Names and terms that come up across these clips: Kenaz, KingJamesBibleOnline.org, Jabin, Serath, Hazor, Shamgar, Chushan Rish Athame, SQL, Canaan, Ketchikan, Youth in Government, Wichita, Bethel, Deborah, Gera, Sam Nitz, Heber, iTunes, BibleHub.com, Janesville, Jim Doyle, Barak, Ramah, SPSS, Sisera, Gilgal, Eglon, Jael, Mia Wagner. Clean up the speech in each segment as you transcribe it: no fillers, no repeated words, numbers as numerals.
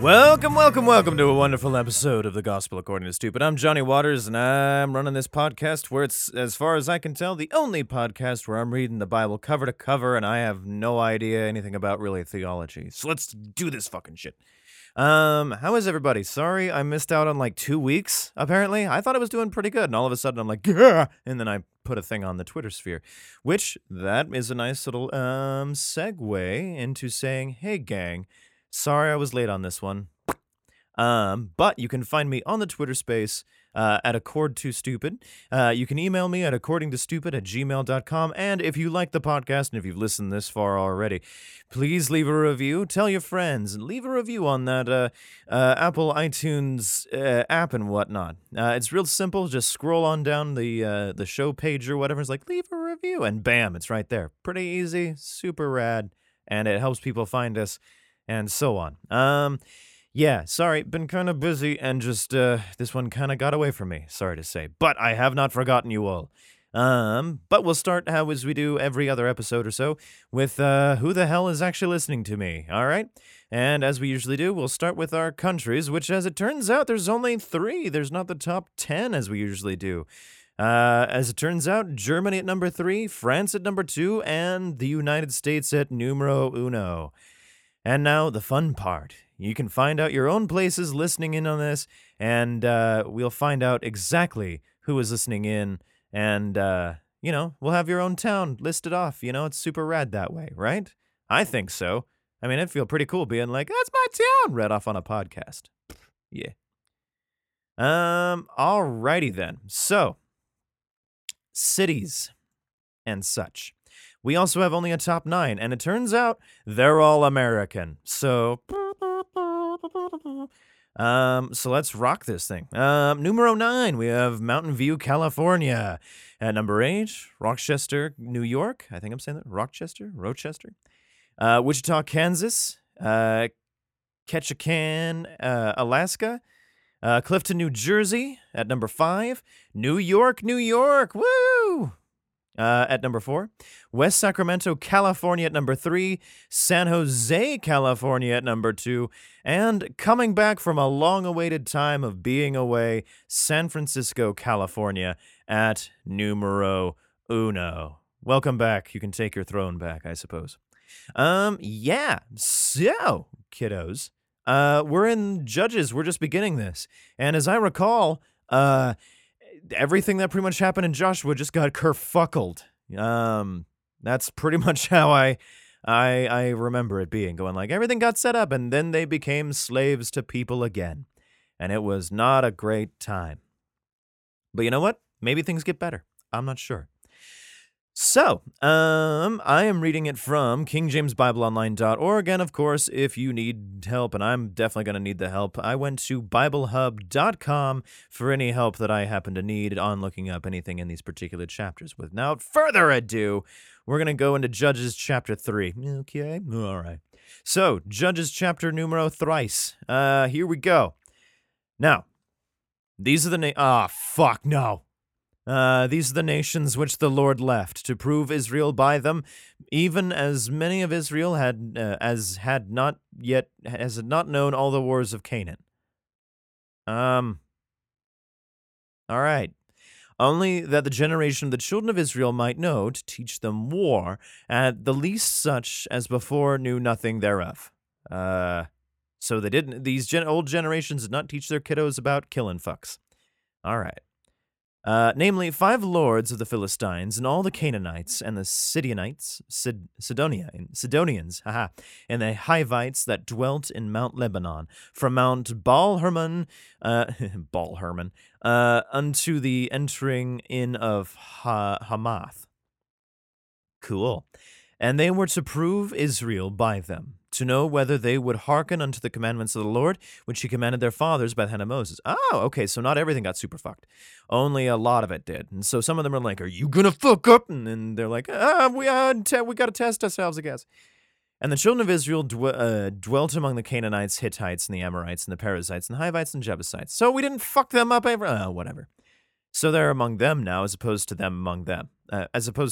Welcome to a wonderful episode of The Gospel According to Stupid. I'm Johnny Waters, and I'm running this podcast where it's, as far as I can tell, the only podcast where I'm reading the Bible cover to cover, and I have no idea anything about, really, theology. So let's do this fucking shit. How is everybody? Sorry, I missed out on, 2 weeks, apparently. I thought I was doing pretty good, and all of a sudden I'm like, yeah! And then I put a thing on the Twitter sphere, which, that is a nice little, segue into saying, hey, gang, sorry I was late on this one, but you can find me on the Twitter space at accordtostupid. You can email me at accordingtostupid@gmail.com, and if you like the podcast and if you've listened this far already, please leave a review, tell your friends, and leave a review on that Apple iTunes app and whatnot. It's real simple. Just scroll on down the show page or whatever. It's like, leave a review, and bam, it's right there. Pretty easy, super rad, and it helps people find us. And so on. Yeah, sorry, been kind of busy, and just, this one kind of got away from me, sorry to say. But I have not forgotten you all. But we'll start, how as we do every other episode or so, with, who the hell is actually listening to me, alright? And as we usually do, we'll start with our countries, which, as it turns out, there's only 3. There's not the top 10, as we usually do. As it turns out, Germany at number 3, France at number 2, and the United States at numero uno. And now, the fun part. You can find out your own places listening in on this, and we'll find out exactly who is listening in, and, we'll have your own town listed off. You know, it's super rad that way, right? I think so. I mean, it'd feel pretty cool being like, that's my town, read off on a podcast. Yeah. Alrighty then. So, cities and such. We also have only a top 9, and it turns out they're all American. So, so let's rock this thing. Numero 9, we have Mountain View, California. At number 8, Rochester, New York. I think I'm saying that. Rochester. Wichita, Kansas. Ketchikan, Alaska. Clifton, New Jersey. At number 5, New York. Woo! At number 4, West Sacramento, California at number 3, San Jose, California at number 2, and coming back from a long-awaited time of being away, San Francisco, California at numero uno. Welcome back. You can take your throne back, I suppose. Yeah, so, kiddos, we're in Judges. We're just beginning this. And as I recall, everything that pretty much happened in Joshua just got kerfuckled. That's pretty much how I remember it being, going like, everything got set up, and then they became slaves to people again. And it was not a great time. But you know what? Maybe things get better. I'm not sure. So, I am reading it from KingJamesBibleOnline.org, and of course, if you need help, and I'm definitely going to need the help, I went to BibleHub.com for any help that I happen to need on looking up anything in these particular chapters. Without further ado, we're going to go into Judges chapter 3. Okay, all right. So, Judges chapter numero thrice. Here we go. Now, these are the these are the nations which the Lord left, to prove Israel by them, even as many of Israel had not known all the wars of Canaan. All right. Only that the generation of the children of Israel might know, to teach them war, at the least such as before knew nothing thereof. So they didn't. These old generations did not teach their kiddos about killing fucks. All right. Namely, 5 lords of the Philistines, and all the Canaanites, and the Sidonites, Sidonians, and the Hivites that dwelt in Mount Lebanon, from Mount Baal-Hermon, unto the entering in of Hamath. Cool. And they were to prove Israel by them, to know whether they would hearken unto the commandments of the Lord, which he commanded their fathers by the hand of Moses. Oh, okay, so not everything got super fucked. Only a lot of it did. And so some of them are like, are you gonna fuck up? And then they're like, we gotta test ourselves, I guess. And the children of Israel dwelt among the Canaanites, Hittites, and the Amorites, and the Perizzites, and the Hivites, and Jebusites. So we didn't fuck them up ever. Whatever. So they're among them now, as opposed to them among them. Yeah,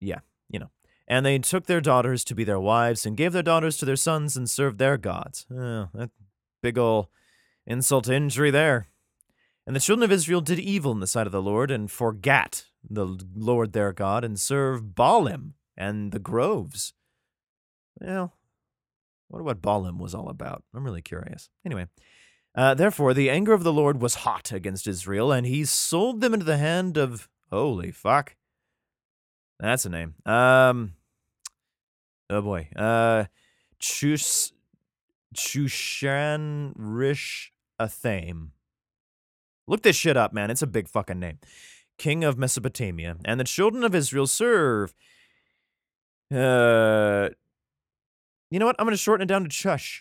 you know. And they took their daughters to be their wives and gave their daughters to their sons and served their gods. Oh, that big ol' insult to injury there. And the children of Israel did evil in the sight of the Lord and forgat the Lord their God and served Baalim and the groves. Well, I wonder what Baalim was all about. I'm really curious. Anyway, therefore the anger of the Lord was hot against Israel, and he sold them into the hand of, holy fuck, that's a name. Chushan Rish Athame. Look this shit up, man. It's a big fucking name. King of Mesopotamia. And the children of Israel serve. You know what? I'm going to shorten it down to Chush.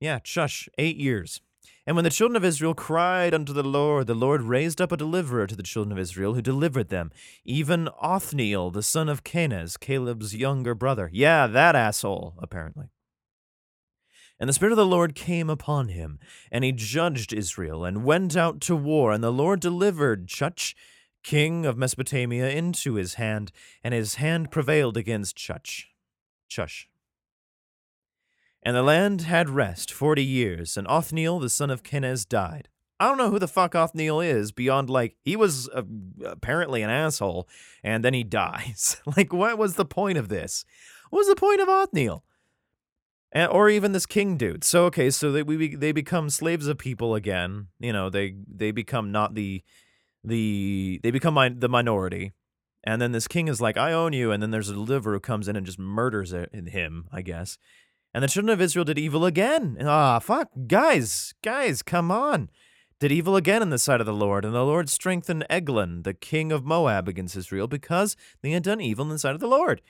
Yeah, Chush. 8 years. And when the children of Israel cried unto the Lord raised up a deliverer to the children of Israel, who delivered them, even Othniel, the son of Kenaz, Caleb's younger brother. Yeah, that asshole, apparently. And the Spirit of the Lord came upon him, and he judged Israel, and went out to war. And the Lord delivered Chush, king of Mesopotamia, into his hand, and his hand prevailed against Chush. And the land had rest 40 years, and Othniel, the son of Kenaz, died. I don't know who the fuck Othniel is beyond, like, he was apparently an asshole, and then he dies. Like, what was the point of this? What was the point of Othniel? And, or even this king dude? So, okay, so they become slaves of people again. You know, they become not the they become the minority. And then this king is like, I own you, and then there's a deliverer who comes in and just murders him, I guess. And the children of Israel did evil again. Ah, fuck, guys, come on. Did evil again in the sight of the Lord. And the Lord strengthened Eglon, the king of Moab, against Israel, because they had done evil in the sight of the Lord.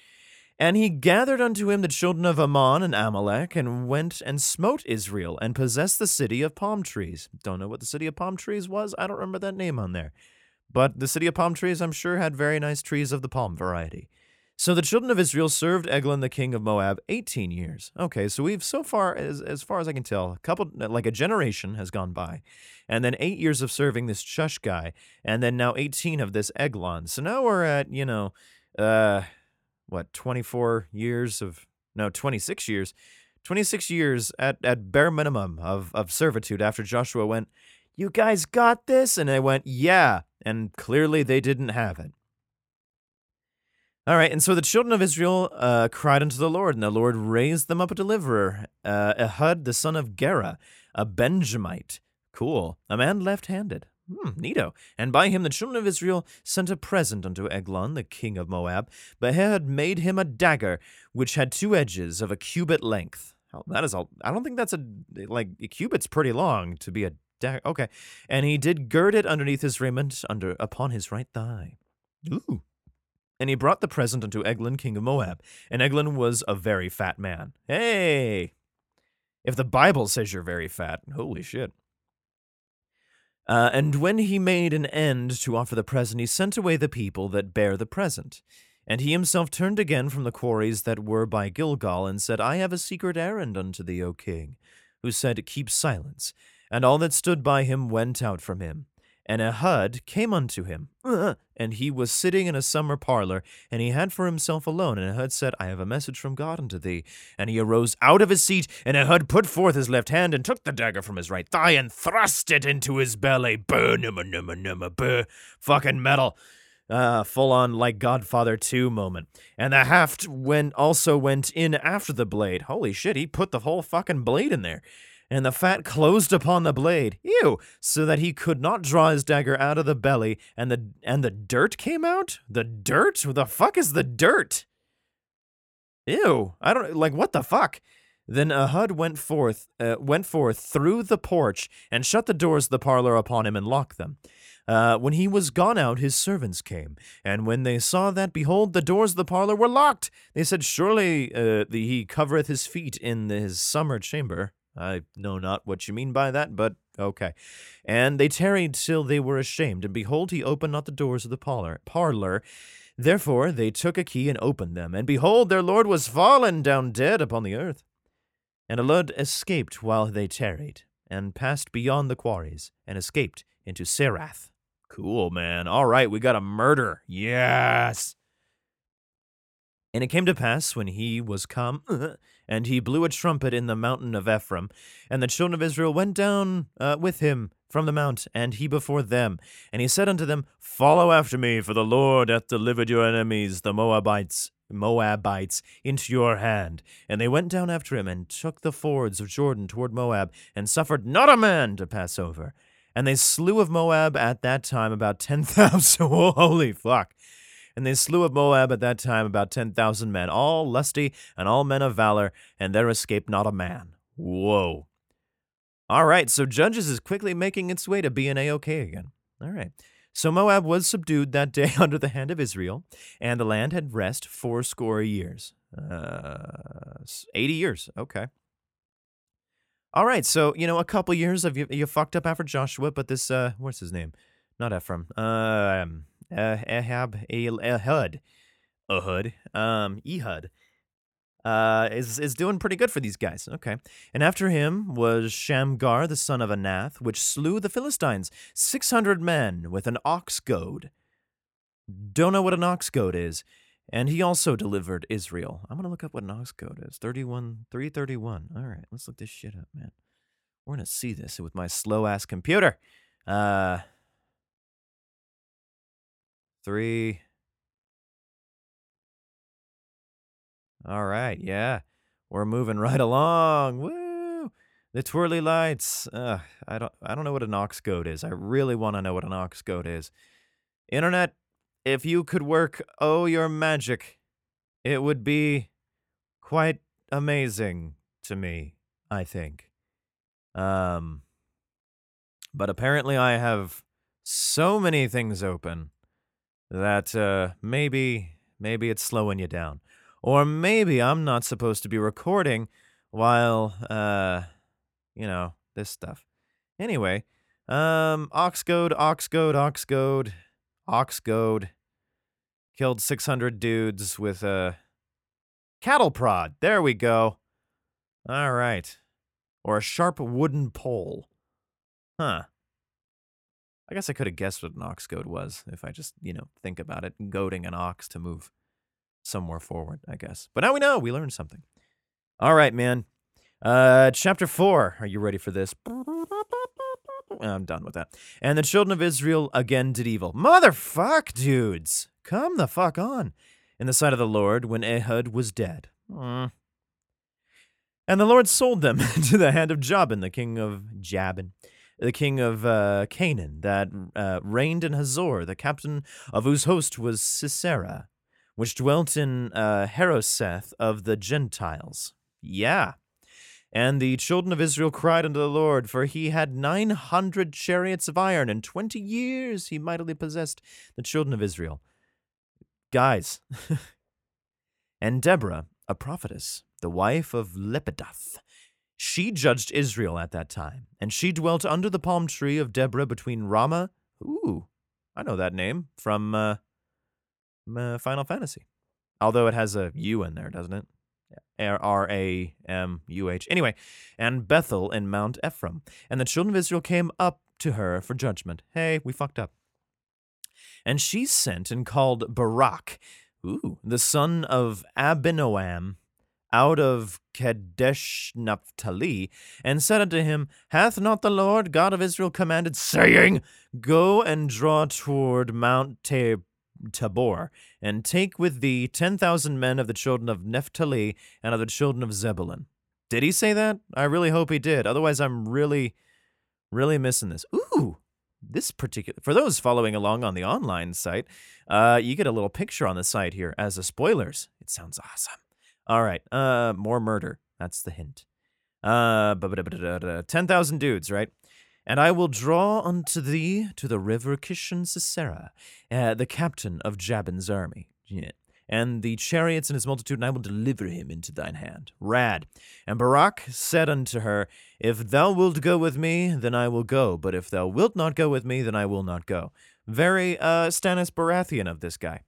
And he gathered unto him the children of Ammon and Amalek, and went and smote Israel, and possessed the city of palm trees. Don't know what the city of palm trees was. I don't remember that name on there. But the city of palm trees, I'm sure, had very nice trees of the palm variety. So the children of Israel served Eglon, the king of Moab, 18 years. Okay, so we've so far, as far as I can tell, a generation has gone by. And then 8 years of serving this Chush guy, and then now 18 of this Eglon. So now we're at, 26 years at bare minimum of servitude after Joshua went, you guys got this? And they went, yeah. And clearly they didn't have it. All right, and so the children of Israel cried unto the Lord, and the Lord raised them up a deliverer, Ehud, the son of Gera, a Benjamite. Cool. A man left-handed. Neato. And by him the children of Israel sent a present unto Eglon, the king of Moab. But Ehud made him a dagger, which had two edges of a cubit length. Oh, that is all. I don't think that's a cubit's pretty long to be a dagger. Okay. And he did gird it underneath his raiment upon his right thigh. Ooh. And he brought the present unto Eglon, king of Moab. And Eglon was a very fat man. Hey! If the Bible says you're very fat, holy shit. And when he made an end to offer the present, he sent away the people that bare the present. And he himself turned again from the quarries that were by Gilgal, and said, I have a secret errand unto thee, O king, who said, Keep silence. And all that stood by him went out from him. And Ehud came unto him, and he was sitting in a summer parlor, and he had for himself alone. And Ehud said, I have a message from God unto thee. And he arose out of his seat, and Ehud put forth his left hand, and took the dagger from his right thigh, and thrust it into his belly. Burr, numma, numma, numma, burr, fucking metal. Full on like Godfather 2 moment. And the haft also went in after the blade. Holy shit, he put the whole fucking blade in there. And the fat closed upon the blade, ew, so that he could not draw his dagger out of the belly, and the dirt came out? The dirt? Who the fuck is the dirt? Ew, I don't, what the fuck? Then Ehud went forth through the porch, and shut the doors of the parlor upon him, and locked them. When he was gone out, his servants came, and when they saw that, behold, the doors of the parlor were locked, they said, Surely he covereth his feet in his summer chamber. I know not what you mean by that, but okay. And they tarried till they were ashamed, and behold, he opened not the doors of the parlor. Therefore they took a key and opened them, and behold, their Lord was fallen down dead upon the earth. And Ehud escaped while they tarried, and passed beyond the quarries, and escaped into Serath. Cool, man. All right, we got a murder. Yes! And it came to pass, when he was come, and he blew a trumpet in the mountain of Ephraim, and the children of Israel went down with him from the mount, and he before them. And he said unto them, Follow after me, for the Lord hath delivered your enemies, the Moabites into your hand. And they went down after him, and took the fords of Jordan toward Moab, and suffered not a man to pass over. And they slew of Moab at that time about 10,000. Oh, holy fuck. And they slew of Moab at that time about 10,000 men, all lusty and all men of valor, and there escaped not a man. Whoa. All right, so Judges is quickly making its way to being A-OK again. All right. So Moab was subdued that day under the hand of Israel, and the land had rest 80 years. 80 years, okay. All right, so, you know, a couple years of you fucked up after Joshua, but this, what's his name? Not Ephraim. Ehud is doing pretty good for these guys. Okay. And after him was Shamgar, the son of Anath, which slew the Philistines, 600 men with an ox goad. Don't know what an ox goad is. And he also delivered Israel. I'm going to look up what an ox goad is. 331. All right. Let's look this shit up, man. We're going to see this with my slow-ass computer. 3. All right, yeah. We're moving right along. Woo! The twirly lights. I don't know what an ox goad is. I really want to know what an ox goad is. Internet, if you could work your magic, it would be quite amazing to me, I think. But apparently I have so many things open that maybe it's slowing you down. Or maybe I'm not supposed to be recording while, this stuff. Anyway, ox goad. Killed 600 dudes with a cattle prod. There we go. All right. Or a sharp wooden pole. Huh. I guess I could have guessed what an ox goad was if I just, think about it. Goading an ox to move somewhere forward, I guess. But now we know. We learned something. All right, man. Chapter 4. Are you ready for this? I'm done with that. And the children of Israel again did evil. Motherfuck, dudes. Come the fuck on. In the sight of the Lord, when Ehud was dead. And the Lord sold them to the hand of Jabin, the king of Jabin, the king of Canaan, that reigned in Hazor, the captain of whose host was Sisera, which dwelt in Harosheth of the Gentiles. Yeah. And the children of Israel cried unto the Lord, for he had 900 chariots of iron, and 20 years he mightily possessed the children of Israel. Guys. And Deborah, a prophetess, the wife of Lappidoth, she judged Israel at that time, and she dwelt under the palm tree of Deborah between Ramah. Ooh, I know that name from Final Fantasy. Although it has a U in there, doesn't it? Ramuh. Anyway, and Bethel in Mount Ephraim. And the children of Israel came up to her for judgment. Hey, we fucked up. And she sent and called Barak, the son of Abinoam, out of Kadesh Naphtali, and said unto him, Hath not the Lord God of Israel commanded, saying, Go and draw toward Mount Tabor, and take with thee 10,000 men of the children of Naphtali and of the children of Zebulun? Did he say that? I really hope he did. Otherwise, I'm really, really missing this. Ooh, this particular... For those following along on the online site, you get a little picture on the site here as a spoilers. It sounds awesome. All right, more murder. That's the hint. 10,000 dudes, right? And I will draw unto thee to the river Kishon Sisera, the captain of Jabin's army, and the chariots and his multitude, and I will deliver him into thine hand. Rad. And Barak said unto her, If thou wilt go with me, then I will go, but if thou wilt not go with me, then I will not go. Very Stannis Baratheon of this guy.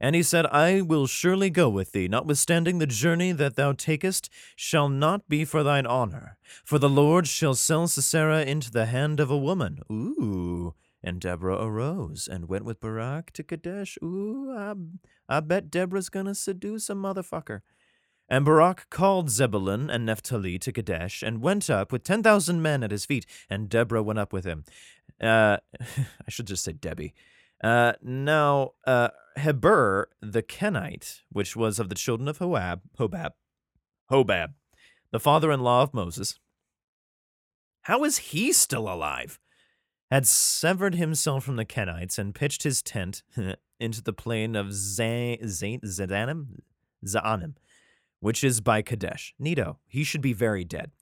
And he said, I will surely go with thee, notwithstanding the journey that thou takest shall not be for thine honor. For the Lord shall sell Sisera into the hand of a woman. Ooh. And Deborah arose and went with Barak to Kadesh. Ooh, I bet Deborah's going to seduce a motherfucker. And Barak called Zebulun and Naphtali to Kadesh and went up with 10,000 men at his feet, and Deborah went up with him. I should just say Debbie. Now, Heber the Kenite, which was of the children of Hobab, the father-in-law of Moses, how is he still alive? Had severed himself from the Kenites and pitched his tent into the plain of Zaanim, which is by Kadesh. Neato, he should be very dead.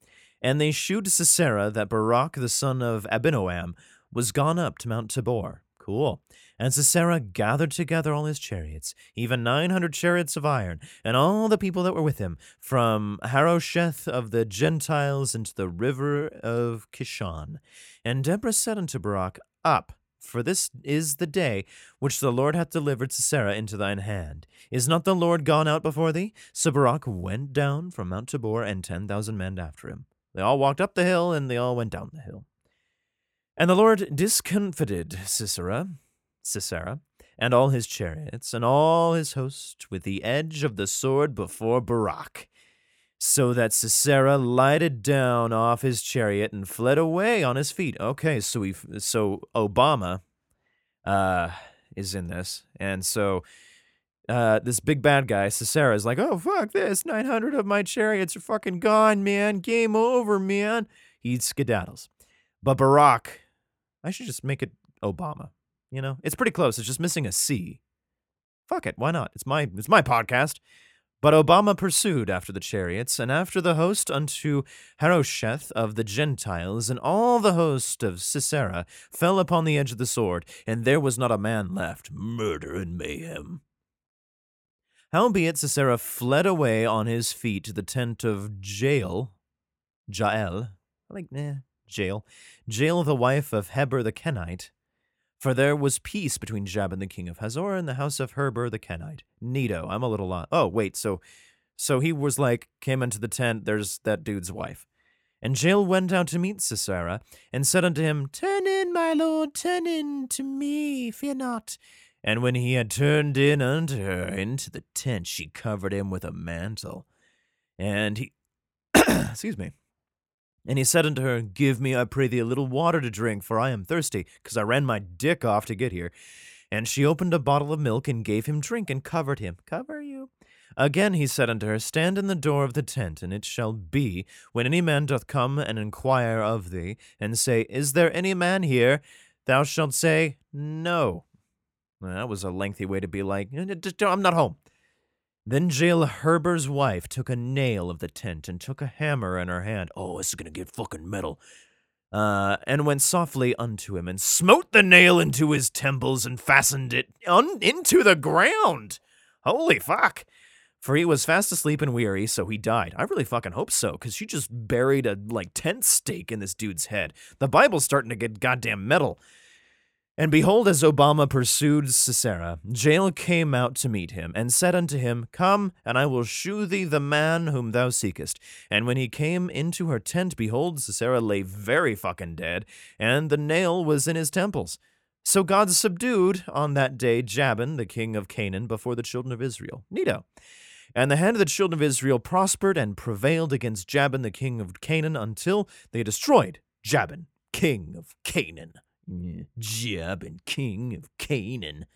And they shewed Sisera that Barak the son of Abinoam was gone up to Mount Tabor. Cool. And Sisera gathered together all his chariots, even 900 chariots of iron, and all the people that were with him, from Harosheth of the Gentiles into the river of Kishon. And Deborah said unto Barak, Up, for this is the day which the Lord hath delivered Sisera into thine hand. Is not the Lord gone out before thee? So Barak went down from Mount Tabor, and 10,000 men after him. They all walked up the hill, and they all went down the hill. And the Lord discomfited Sisera, and all his chariots, and all his host, with the edge of the sword before Barak, so that Sisera lighted down off his chariot and fled away on his feet. Okay, so Obama is in this, and so this big bad guy, Sisera, is like, oh, fuck this, 900 of my chariots are fucking gone, man, game over, man. He skedaddles. But Barak, I should just make it Obama, you know? It's pretty close, it's just missing a C. Fuck it, why not? It's my podcast. But Obama pursued after the chariots, and after the host unto Harosheth of the Gentiles, and all the host of Sisera fell upon the edge of the sword, and there was not a man left. Murder and mayhem. Howbeit Sisera fled away on his feet to the tent of Jael, the wife of Heber the Kenite. For there was peace between Jabin the king of Hazor and the house of Heber the Kenite. Neato, I'm a little lost. Oh, wait, so he was like, came into the tent, there's that dude's wife. And Jael went out to meet Sisera, and said unto him, Turn in, my lord, turn in to me, fear not. And when he had turned in unto her into the tent, she covered him with a mantle. And he, And he said unto her, Give me, I pray thee, a little water to drink, for I am thirsty, because I ran my dick off to get here. And she opened a bottle of milk, and gave him drink, and covered him. Cover you. Again he said unto her, Stand in the door of the tent, and it shall be, when any man doth come and inquire of thee, and say, Is there any man here? Thou shalt say, No. Well, that was a lengthy way to be like, I'm not home. Then Jael, Heber's wife, took a nail of the tent and took a hammer in her hand. Oh, this is going to get fucking metal. And went softly unto him and smote the nail into his temples and fastened it into the ground. Holy fuck. For he was fast asleep and weary, so he died. I really fucking hope so, because she just buried a, tent stake in this dude's head. The Bible's starting to get goddamn metal. And behold, as Obama pursued Sisera, Jael came out to meet him, and said unto him, Come, and I will shew thee the man whom thou seekest. And when he came into her tent, behold, Sisera lay very fucking dead, and the nail was in his temples. So God subdued on that day Jabin, the king of Canaan, before the children of Israel. Neato. And the hand of the children of Israel prospered and prevailed against Jabin, the king of Canaan, until they destroyed Jabin, king of Canaan. Jabin, king of Canaan.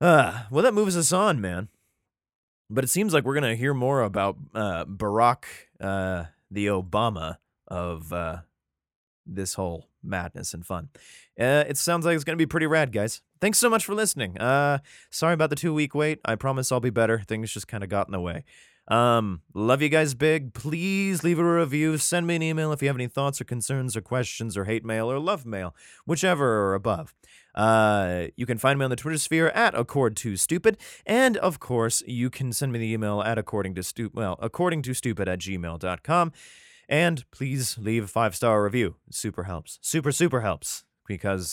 Well, that moves us on, man. But it seems like we're going to hear more about Barack, the Obama of this whole madness and fun. It sounds like it's going to be pretty rad, guys. Thanks so much for listening. Sorry about the 2-week wait. I promise I'll be better. Things just kind of got in the way. Love you guys big. Please leave a review. Send me an email if you have any thoughts or concerns or questions or hate mail or love mail, whichever or above. You can find me on the Twitter sphere at accord2stupid. And of course, you can send me the email at accordingtostupid@gmail.com. And please leave a 5-star review. Super helps. Super, super helps. Because,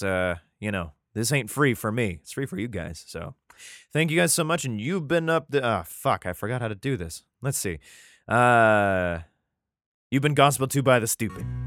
this ain't free for me. It's free for you guys, so. Thank you guys so much, and you've been up the... I forgot how to do this. Let's see. You've been gospeled to by the stupid.